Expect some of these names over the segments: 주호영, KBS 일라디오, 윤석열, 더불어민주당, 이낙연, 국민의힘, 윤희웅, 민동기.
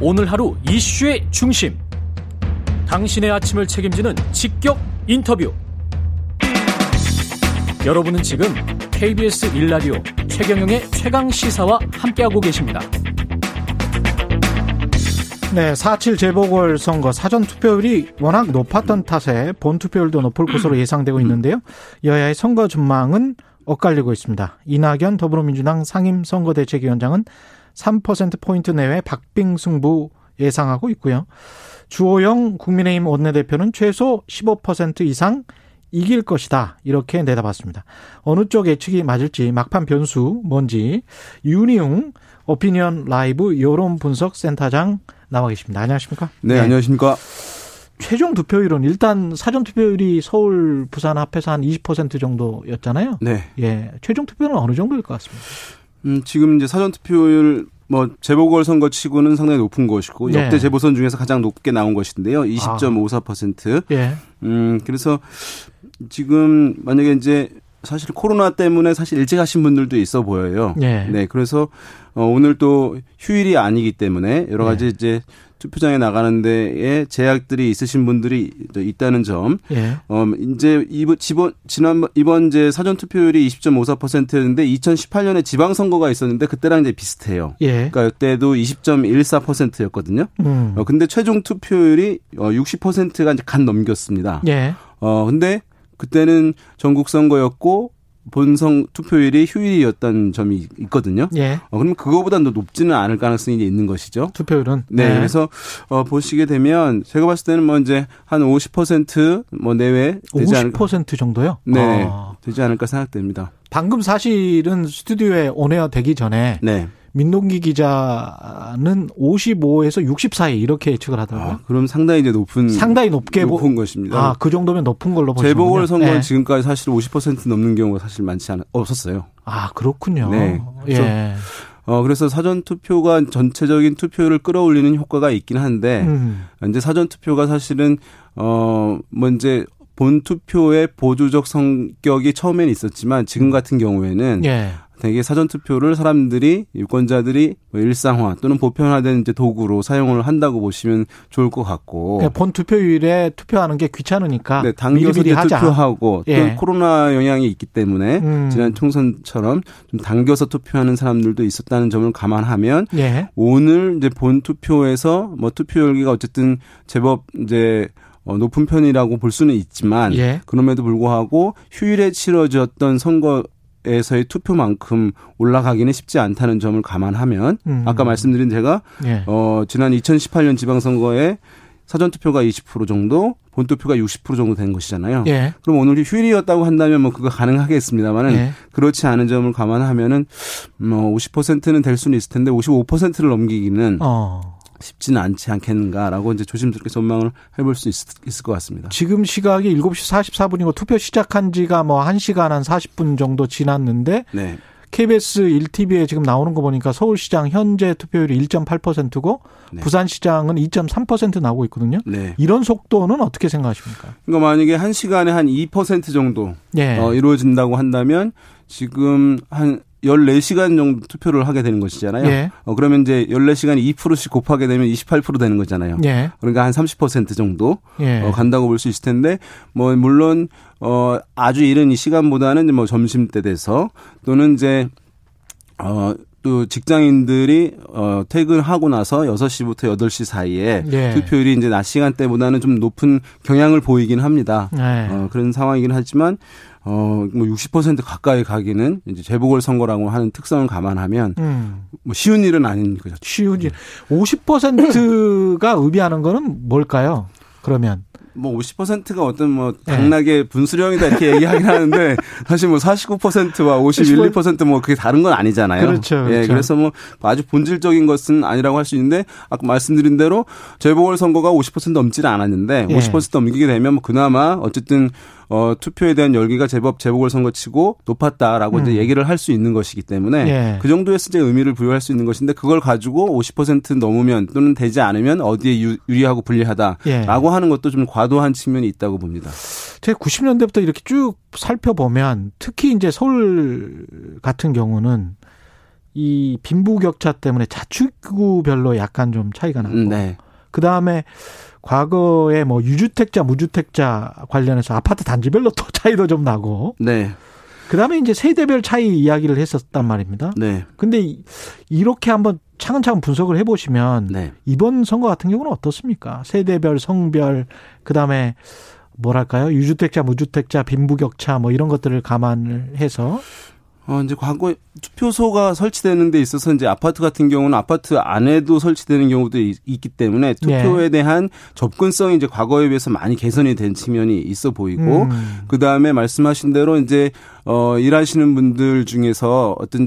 오늘 하루 이슈의 중심, 당신의 아침을 책임지는 직격 인터뷰. 여러분은 지금 KBS 일라디오 최경영의 최강시사와 함께하고 계십니다. 네, 4.7 재보궐선거 사전투표율이 워낙 높았던 탓에 본투표율도 높을 것으로 예상되고 있는데요. 여야의 선거 전망은 엇갈리고 있습니다. 이낙연 더불어민주당 상임선거대책위원장은 3%포인트 내외 박빙승부 예상하고 있고요. 주호영 국민의힘 원내대표는 최소 15% 이상 이길 것이다, 이렇게 내다봤습니다. 어느 쪽 예측이 맞을지, 막판 변수 뭔지 윤희웅 오피니언 라이브 여론분석센터장 나와 계십니다. 안녕하십니까? 네, 안녕하십니까? 최종 투표율은 일단 사전 투표율이 서울, 부산 합해서 한 20% 정도였잖아요. 네. 예, 최종 투표는 어느 정도일 것 같습니다. 지금 이제 사전 투표율 재보궐선거 치고는 상당히 높은 것이고, 네, 역대 재보선 중에서 가장 높게 나온 것인데요. 20.54%. 예. 그래서 지금 만약에 이제 사실 코로나 때문에 사실 일찍 하신 분들도 있어 보여요. 네. 네. 그래서 오늘 또 휴일이 아니기 때문에 여러 가지, 네, 이제 투표장에 나가는 데에 제약들이 있으신 분들이 있다는 점. 예. 이제 이번 이제 사전 투표율이 20.54%였는데 2018년에 지방 선거가 있었는데 그때랑 이제 비슷해요. 예. 그러니까 그때도 20.14%였거든요. 근데 최종 투표율이 60%가 이제 간 넘겼습니다. 예. 근데 그때는 전국 선거였고 본선 투표율이 휴일이었던 점이 있거든요. 예. 그러면 그거보다 더 높지는 않을 가능성이 있는 것이죠. 투표율은. 네. 네. 그래서 보시게 되면 제가 봤을 때는 이제 한 50% 내외 되지 않을까. 50% 정도요? 네. 되지 않을까 생각됩니다. 방금 사실은 스튜디오에 온에어 되기 전에, 네, 민동기 기자는 55에서 60 사이 이렇게 예측을 하더라고요. 그럼 상당히 이제 높은 것입니다. 그 정도면 높은 걸로 보시면. 재보궐 선거는, 네, 지금까지 사실 50% 넘는 경우가 사실 없었어요. 그렇군요. 네. 예. 그래서 사전 투표가 전체적인 투표를 끌어올리는 효과가 있긴 한데, 이제 사전 투표가 사실은 이제 본 투표의 보조적 성격이 처음엔 있었지만 지금 같은 경우에는, 예, 되게 사전투표를 사람들이, 유권자들이 일상화 또는 보편화된 이제 도구로 사용을 한다고 보시면 좋을 것 같고. 그러니까 본 투표율에 투표하는 게 귀찮으니까. 네, 당겨서 미리미리 투표하고. 예. 또 코로나 영향이 있기 때문에 지난 총선처럼 좀 당겨서 투표하는 사람들도 있었다는 점을 감안하면, 예, 오늘 이제 본 투표에서 투표율기가 어쨌든 제법 이제 높은 편이라고 볼 수는 있지만, 예, 그럼에도 불구하고 휴일에 치러졌던 선거에서의 투표만큼 올라가기는 쉽지 않다는 점을 감안하면, 아까 말씀드린 제가, 예, 지난 2018년 지방선거에 사전투표가 20% 정도, 본투표가 60% 정도 된 것이잖아요. 예. 그럼 오늘이 휴일이었다고 한다면 그거 가능하겠습니다만은, 예, 그렇지 않은 점을 감안하면은 50%는 될 수는 있을 텐데 55%를 넘기기는 쉽지는 않지 않겠는가라고 이제 조심스럽게 전망을 해볼 수 있을 것 같습니다. 지금 시각이 7시 44분이고 투표 시작한 지가 1시간 한 40분 정도 지났는데, 네, KBS 1TV에 지금 나오는 거 보니까 서울시장 현재 투표율이 1.8%고, 네, 부산시장은 2.3% 나오고 있거든요. 네. 이런 속도는 어떻게 생각하십니까? 그러니까 만약에 1시간에 한 2% 정도, 네, 이루어진다고 한다면 지금 한 14시간 정도 투표를 하게 되는 것이잖아요. 예. 그러면 이제 14시간 2%씩 곱하게 되면 28% 되는 거잖아요. 예. 그러니까 한 30% 정도, 예, 간다고 볼 수 있을 텐데, 물론, 아주 이른 이 시간보다는 점심때 돼서 또는 이제, 또 직장인들이 퇴근하고 나서 6시부터 8시 사이에, 예, 투표율이 이제 낮 시간대보다는 좀 높은 경향을 보이긴 합니다. 예. 그런 상황이긴 하지만 60% 가까이 가기는 이제 재보궐 선거라고 하는 특성을 감안하면 쉬운 일은 아닌 거죠. 쉬운 일. 50%가 의미하는 거는 뭘까요? 그러면 50%가 어떤 당락의, 네, 분수령이다 이렇게 얘기하긴 하는데 사실 49%와 51, 2% 그게 다른 건 아니잖아요. 그렇죠. 예, 그래서 아주 본질적인 것은 아니라고 할 수 있는데, 아까 말씀드린 대로 재보궐 선거가 50% 넘지는 않았는데, 예, 50% 넘기게 되면 그나마 어쨌든 투표에 대한 열기가 제법 재보궐선거치고 높았다라고 이제 얘기를 할 수 있는 것이기 때문에, 예, 그 정도의 이제 의미를 부여할 수 있는 것인데, 그걸 가지고 50% 넘으면 또는 되지 않으면 어디에 유리하고 불리하다라고, 예, 하는 것도 좀 과도한 측면이 있다고 봅니다. 제가 90년대부터 이렇게 쭉 살펴보면 특히 이제 서울 같은 경우는 이 빈부격차 때문에 자치구별로 약간 좀 차이가 나고 네. 그다음에 과거에 뭐 유주택자, 무주택자 관련해서 아파트 단지별로 또 차이도 좀 나고 네. 그다음에 이제 세대별 차이 이야기를 했었단 말입니다. 네. 근데 이렇게 한번 차근차근 분석을 해보시면 네. 이번 선거 같은 경우는 어떻습니까? 세대별, 성별, 그다음에 뭐랄까요? 유주택자, 무주택자, 빈부격차 뭐 이런 것들을 감안을 해서 이제 과거 투표소가 설치되는 데 있어서 이제 아파트 같은 경우는 아파트 안에도 설치되는 경우도 있기 때문에 투표에 네. 대한 접근성이 이제 과거에 비해서 많이 개선이 된 측면이 있어 보이고 그 다음에 말씀하신 대로 이제 일하시는 분들 중에서 어떤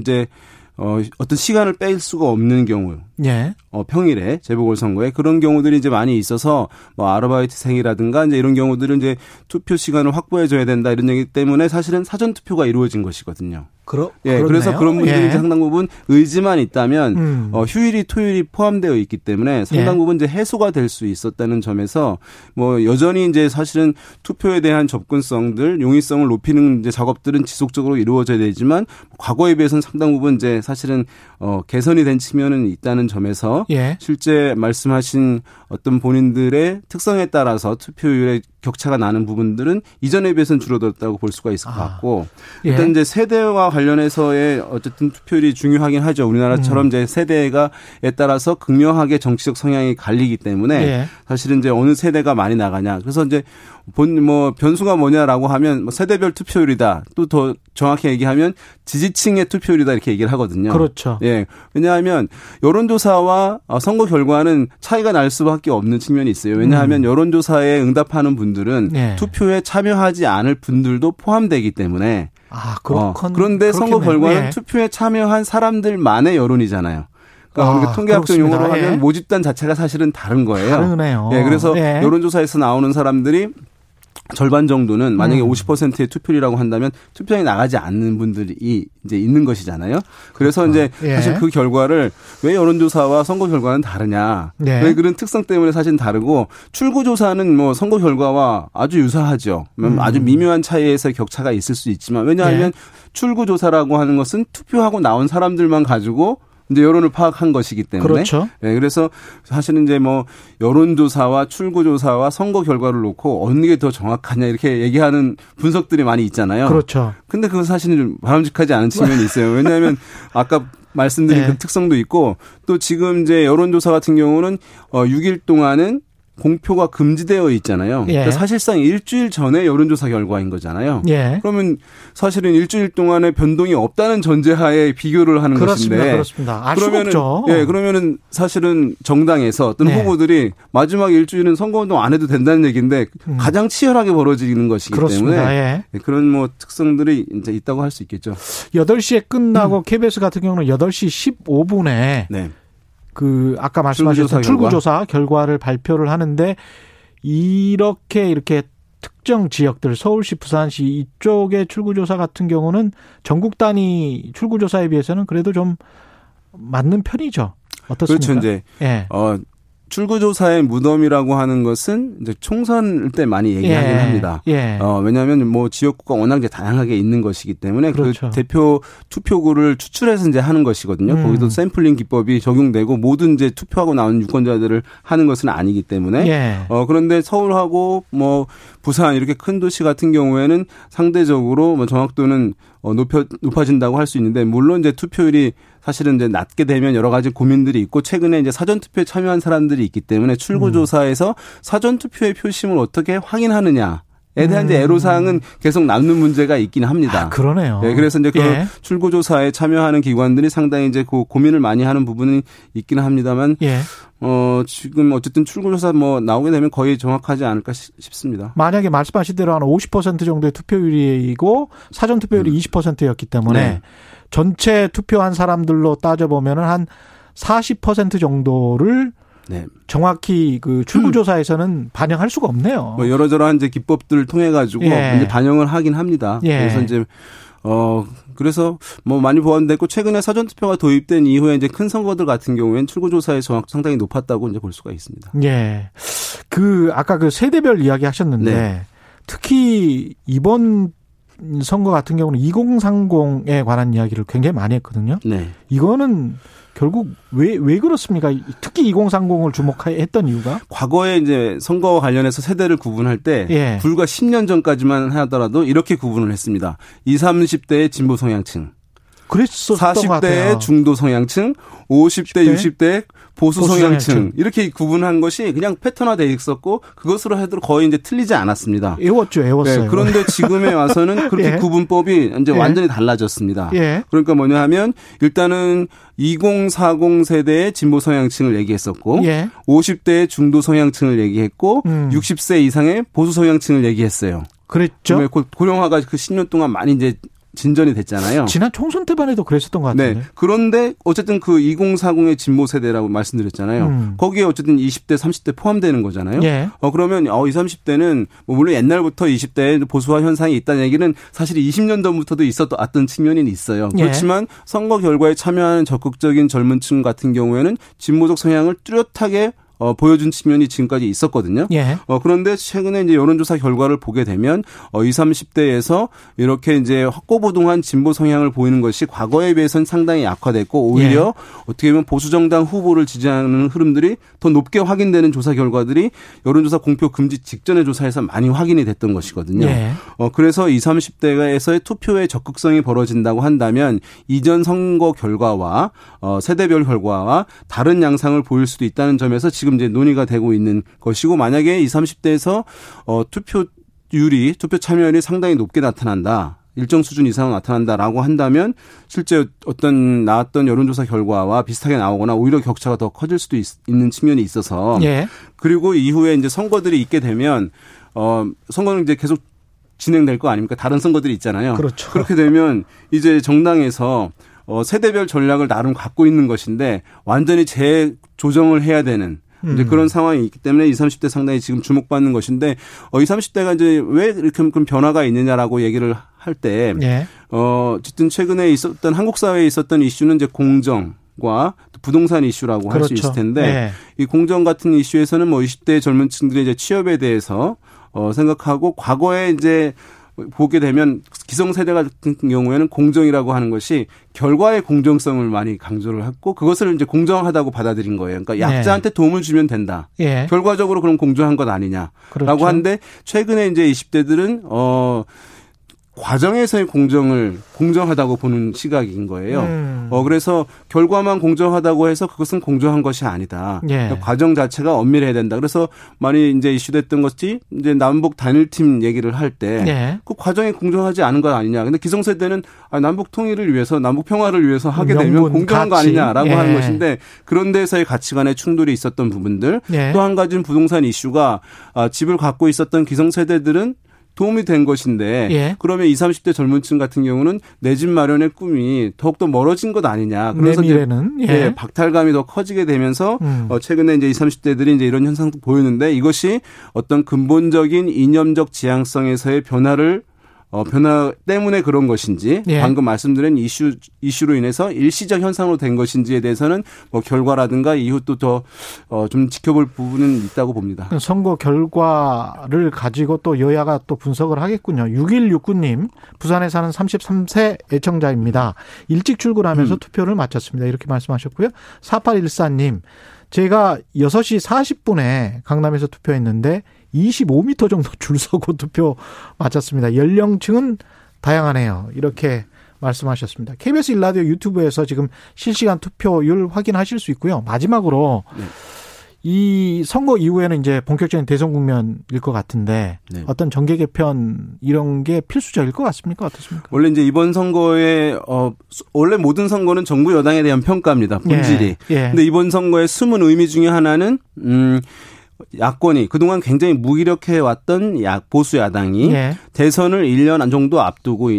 시간을 뺄 수가 없는 경우, 예. 평일에 재보궐선거에 그런 경우들이 이제 많이 있어서 뭐 아르바이트생이라든가 이제 이런 경우들은 이제 투표 시간을 확보해줘야 된다 이런 얘기 때문에 사실은 사전 투표가 이루어진 것이거든요. 예, 그래서 그런 분들이 예. 상당 부분 의지만 있다면 휴일이 토요일이 포함되어 있기 때문에 상당 예. 부분 이제 해소가 될 수 있었다는 점에서 뭐 여전히 이제 사실은 투표에 대한 접근성들, 용이성을 높이는 이제 작업들은 지속적으로 이루어져야 되지만 과거에 비해서는 상당 부분 이제 사실은 개선이 된 측면은 있다는 점에서 예. 실제 말씀하신 어떤 본인들의 특성에 따라서 투표율의 격차가 나는 부분들은 이전에 비해서는 줄어들었다고 볼 수가 있을 것 같고 예. 일단 이제 세대와 관련해서의 어쨌든 투표율이 중요하긴 하죠. 우리나라처럼 이제 세대가에 따라서 극명하게 정치적 성향이 갈리기 때문에 예. 사실은 이제 어느 세대가 많이 나가냐. 그래서 이제 변수가 뭐냐라고 하면 세대별 투표율이다. 또 더 정확히 얘기하면 지지층의 투표율이다 이렇게 얘기를 하거든요. 그렇죠. 예. 왜냐하면 여론조사와 선거 결과는 차이가 날 수밖에 없는 측면이 있어요. 왜냐하면 여론조사에 응답하는 분들은 예. 투표에 참여하지 않을 분들도 포함되기 때문에 그런데 선거 결과는 예. 투표에 참여한 사람들만의 여론이잖아요. 그러니까 통계학적 용어로 하면 예. 모집단 자체가 사실은 다른 거예요. 다르네요. 예, 그래서 예. 여론조사에서 나오는 사람들이 절반 정도는 만약에 50%의 투표율이라고 한다면 투표장에 나가지 않는 분들이 이제 있는 것이잖아요. 그래서 이제 사실 그 결과를 왜 여론조사와 선거 결과는 다르냐. 네. 왜 그런 특성 때문에 사실 다르고 출구조사는 뭐 선거 결과와 아주 유사하죠. 아주 미묘한 차이에서 격차가 있을 수 있지만 왜냐하면 출구조사라고 하는 것은 투표하고 나온 사람들만 가지고 이제 여론을 파악한 것이기 때문에. 그렇죠. 네, 그래서 사실은 이제 뭐 여론조사와 출구조사와 선거 결과를 놓고 어느 게 더 정확하냐 이렇게 얘기하는 분석들이 많이 있잖아요. 그렇죠. 근데 그건 사실은 좀 바람직하지 않은 측면이 있어요. 왜냐하면 아까 말씀드린 그 특성도 있고 또 지금 이제 여론조사 같은 경우는 6일 동안은 공표가 금지되어 있잖아요. 예. 그러니까 사실상 일주일 전에 여론조사 결과인 거잖아요. 예. 그러면 사실은 일주일 동안에 변동이 없다는 전제하에 비교를 하는 것인데. 그렇습니다. 알 수 없죠. 예, 그러면은 사실은 정당에서 또는 후보들이 마지막 일주일은 선거운동 안 해도 된다는 얘기인데 가장 치열하게 벌어지는 것이기 때문에 예. 그런 뭐 특성들이 이제 있다고 할 수 있겠죠. 8시에 끝나고 KBS 같은 경우는 8시 15분에. 네. 그 아까 말씀하셨던 출구조사 결과를 발표를 하는데 이렇게 특정 지역들 서울시, 부산시 이쪽의 출구조사 같은 경우는 전국 단위 출구조사에 비해서는 그래도 좀 맞는 편이죠. 어떻습니까? 그렇죠. 이제 출구조사의 무덤이라고 하는 것은 이제 총선 때 많이 얘기하긴 합니다. 예. 왜냐하면 뭐 지역구가 워낙 이제 다양하게 있는 것이기 때문에 그렇죠. 그 대표 투표구를 추출해서 이제 하는 것이거든요. 거기도 샘플링 기법이 적용되고 모든 이제 투표하고 나온 유권자들을 하는 것은 아니기 때문에. 예. 그런데 서울하고 뭐 부산 이렇게 큰 도시 같은 경우에는 상대적으로 뭐 정확도는 높아진다고 할 수 있는데 물론 이제 투표율이 사실은 이제 낮게 되면 여러 가지 고민들이 있고 최근에 이제 사전 투표에 참여한 사람들이 있기 때문에 출구 조사에서 사전 투표의 표심을 어떻게 확인하느냐. 에 대한 이제 애로사항은 계속 남는 문제가 있긴 합니다. 그러네요. 네, 그래서 이제 그 출구조사에 참여하는 기관들이 상당히 이제 그 고민을 많이 하는 부분이 있긴 합니다만, 지금 어쨌든 출구조사 뭐 나오게 되면 거의 정확하지 않을까 싶습니다. 만약에 말씀하신 대로 한 50% 정도의 투표율이고 사전 투표율이 20%였기 때문에 전체 투표한 사람들로 따져보면은 한 40% 정도를 네. 정확히 그 출구조사에서는 반영할 수가 없네요. 뭐 여러저러한 이제 기법들을 통해 가지고 이제 반영을 하긴 합니다. 예. 그래서 이제 그래서 뭐 많이 보완됐고 최근에 사전 투표가 도입된 이후에 이제 큰 선거들 같은 경우에는 출구조사의 정확도 상당히 높았다고 이제 볼 수가 있습니다. 예. 아까 그 세대별 이야기 하셨는데 특히 이번 선거 같은 경우는 2030에 관한 이야기를 굉장히 많이 했거든요. 네. 이거는 결국 왜 그렇습니까? 특히 2030을 주목했던 이유가? 과거에 이제 선거와 관련해서 세대를 구분할 때 예. 불과 10년 전까지만 하더라도 이렇게 구분을 했습니다. 20, 30대의 진보 성향층. 그랬었던 것 같아요. 40대의 중도 성향층, 50대, 60대의 보수 성향층. 이렇게 구분한 것이 그냥 패턴화되어 있었고 그것으로 해도 거의 이제 틀리지 않았습니다. 애웠어요. 네, 그런데 지금에 와서는 그렇게 예. 구분법이 이제 예. 완전히 달라졌습니다. 예. 그러니까 뭐냐 하면 일단은 2040 세대의 진보 성향층을 얘기했었고 예. 50대의 중도 성향층을 얘기했고 60세 이상의 보수 성향층을 얘기했어요. 그랬죠. 고령화가 그 10년 동안 많이 이제 진전이 됐잖아요. 지난 총선 때만 해도 그랬었던 것 같은데. 네. 그런데 어쨌든 그 2040의 진보 세대라고 말씀드렸잖아요. 거기에 어쨌든 20대, 30대 포함되는 거잖아요. 예. 그러면 20, 30대는 물론 옛날부터 20대에 보수화 현상이 있다는 얘기는 사실 20년 전부터도 있었던 측면이 있어요. 그렇지만 예. 선거 결과에 참여하는 적극적인 젊은 층 같은 경우에는 진보적 성향을 뚜렷하게 보여준 측면이 지금까지 있었거든요. 예. 그런데 최근에 이제 여론조사 결과를 보게 되면 20, 30대에서 이렇게 이제 확고부동한 진보 성향을 보이는 것이 과거에 비해서는 상당히 약화됐고 오히려 예. 어떻게 보면 보수정당 후보를 지지하는 흐름들이 더 높게 확인되는 조사 결과들이 여론조사 공표 금지 직전의 조사에서 많이 확인이 됐던 것이거든요. 예. 그래서 20, 30대에서의 투표의 적극성이 벌어진다고 한다면 이전 선거 결과와 세대별 결과와 다른 양상을 보일 수도 있다는 점에서 지금 이제 논의가 되고 있는 것이고 만약에 20, 30대에서 투표 참여율이 상당히 높게 나타난다. 일정 수준 이상 나타난다라고 한다면 실제 어떤 나왔던 여론조사 결과와 비슷하게 나오거나 오히려 격차가 더 커질 수도 있는 측면이 있어서 예. 그리고 이후에 이제 선거들이 있게 되면 선거는 이제 계속 진행될 거 아닙니까? 다른 선거들이 있잖아요. 그렇죠. 그렇게 되면 이제 정당에서 세대별 전략을 나름 갖고 있는 것인데 완전히 재조정을 해야 되는 이제 그런 상황이 있기 때문에 20, 30대 상당히 지금 주목받는 것인데 20, 30대가 이제 왜 이렇게 변화가 있느냐라고 얘기를 할 때 예. 어쨌든 최근에 있었던 한국 사회에 있었던 이슈는 이제 공정과 부동산 이슈라고 그렇죠. 할 수 있을 텐데 예. 이 공정 같은 이슈에서는 20대 젊은 층들이 이제 취업에 대해서 생각하고 과거에 이제 보게 되면 기성세대 같은 경우에는 공정이라고 하는 것이 결과의 공정성을 많이 강조를 했고 그것을 이제 공정하다고 받아들인 거예요. 그러니까 약자한테 네. 도움을 주면 된다. 예. 결과적으로 그럼 공정한 것 아니냐라고 그렇죠. 하는데 최근에 이제 20대들은 과정에서의 공정을 공정하다고 보는 시각인 거예요. 그래서 결과만 공정하다고 해서 그것은 공정한 것이 아니다. 예. 그러니까 과정 자체가 엄밀해야 된다. 그래서 많이 이제 이슈됐던 것이 이제 남북 단일팀 얘기를 할 때 예. 그 과정이 공정하지 않은 것 아니냐. 근데 기성세대는 남북 통일을 위해서 남북 평화를 위해서 하게 되면 공정한 가치. 거 아니냐라고 예. 하는 것인데 그런 데서의 가치관의 충돌이 있었던 부분들 예. 또 한 가지는 부동산 이슈가 집을 갖고 있었던 기성세대들은 도움이 된 것인데 예. 그러면 20, 30대 젊은 층 같은 경우는 내 집 마련의 꿈이 더욱더 멀어진 것 아니냐. 그래서 내 미래는. 예. 예, 박탈감이 더 커지게 되면서 최근에 이제 20, 30대들이 이제 이런 현상도 보였는데 이것이 어떤 근본적인 이념적 지향성에서의 변화 때문에 그런 것인지 예. 방금 말씀드린 이슈로 인해서 일시적 현상으로 된 것인지에 대해서는 뭐 결과라든가 이후 또 더 좀 지켜볼 부분은 있다고 봅니다. 선거 결과를 가지고 또 여야가 또 분석을 하겠군요. 6169님 부산에 사는 33세 애청자입니다. 일찍 출근하면서 투표를 마쳤습니다. 이렇게 말씀하셨고요. 4814님 제가 6시 40분에 강남에서 투표했는데 25m 정도 줄 서고 투표 마쳤습니다. 연령층은 다양하네요. 이렇게 말씀하셨습니다. KBS 일라디오 유튜브에서 지금 실시간 투표율 확인하실 수 있고요. 마지막으로 네. 이 선거 이후에는 이제 본격적인 대선 국면일 것 같은데 네. 어떤 정계 개편 이런 게 필수적일 것 같습니까? 어떻습니까? 원래 이제 이번 선거에 원래 모든 선거는 정부 여당에 대한 평가입니다. 본질이. 근데 이번 선거의 숨은 의미 중에 하나는 야권이 그동안 굉장히 무기력해왔던 보수 야당이 예. 대선을 1년 정도 앞두고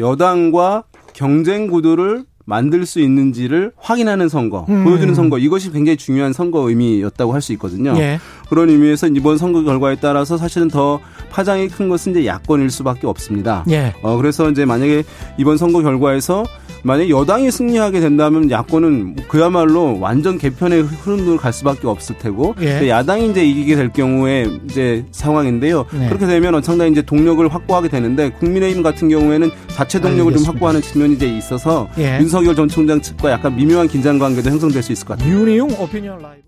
여당과 경쟁 구도를 만들 수 있는지를 확인하는 선거, 보여주는 선거, 이것이 굉장히 중요한 선거 의미였다고 할 수 있거든요. 예. 그런 의미에서 이번 선거 결과에 따라서 사실은 더 파장이 큰 것은 이제 야권일 수밖에 없습니다. 예. 그래서 이제 만약에 이번 선거 결과에서 만약 여당이 승리하게 된다면 야권은 그야말로 완전 개편의 흐름으로 갈 수밖에 없을 테고, 예. 야당이 이제 이기게 될 경우에 이제 상황인데요. 네. 그렇게 되면 상당히 이제 동력을 확보하게 되는데 국민의힘 같은 경우에는 자체 동력을 좀 확보하는 측면이 이제 있어서 예. 윤석열 전 총장 측과 약간 미묘한 긴장 관계도 형성될 수 있을 것 같아요. 윤희웅 오피니언 라이브.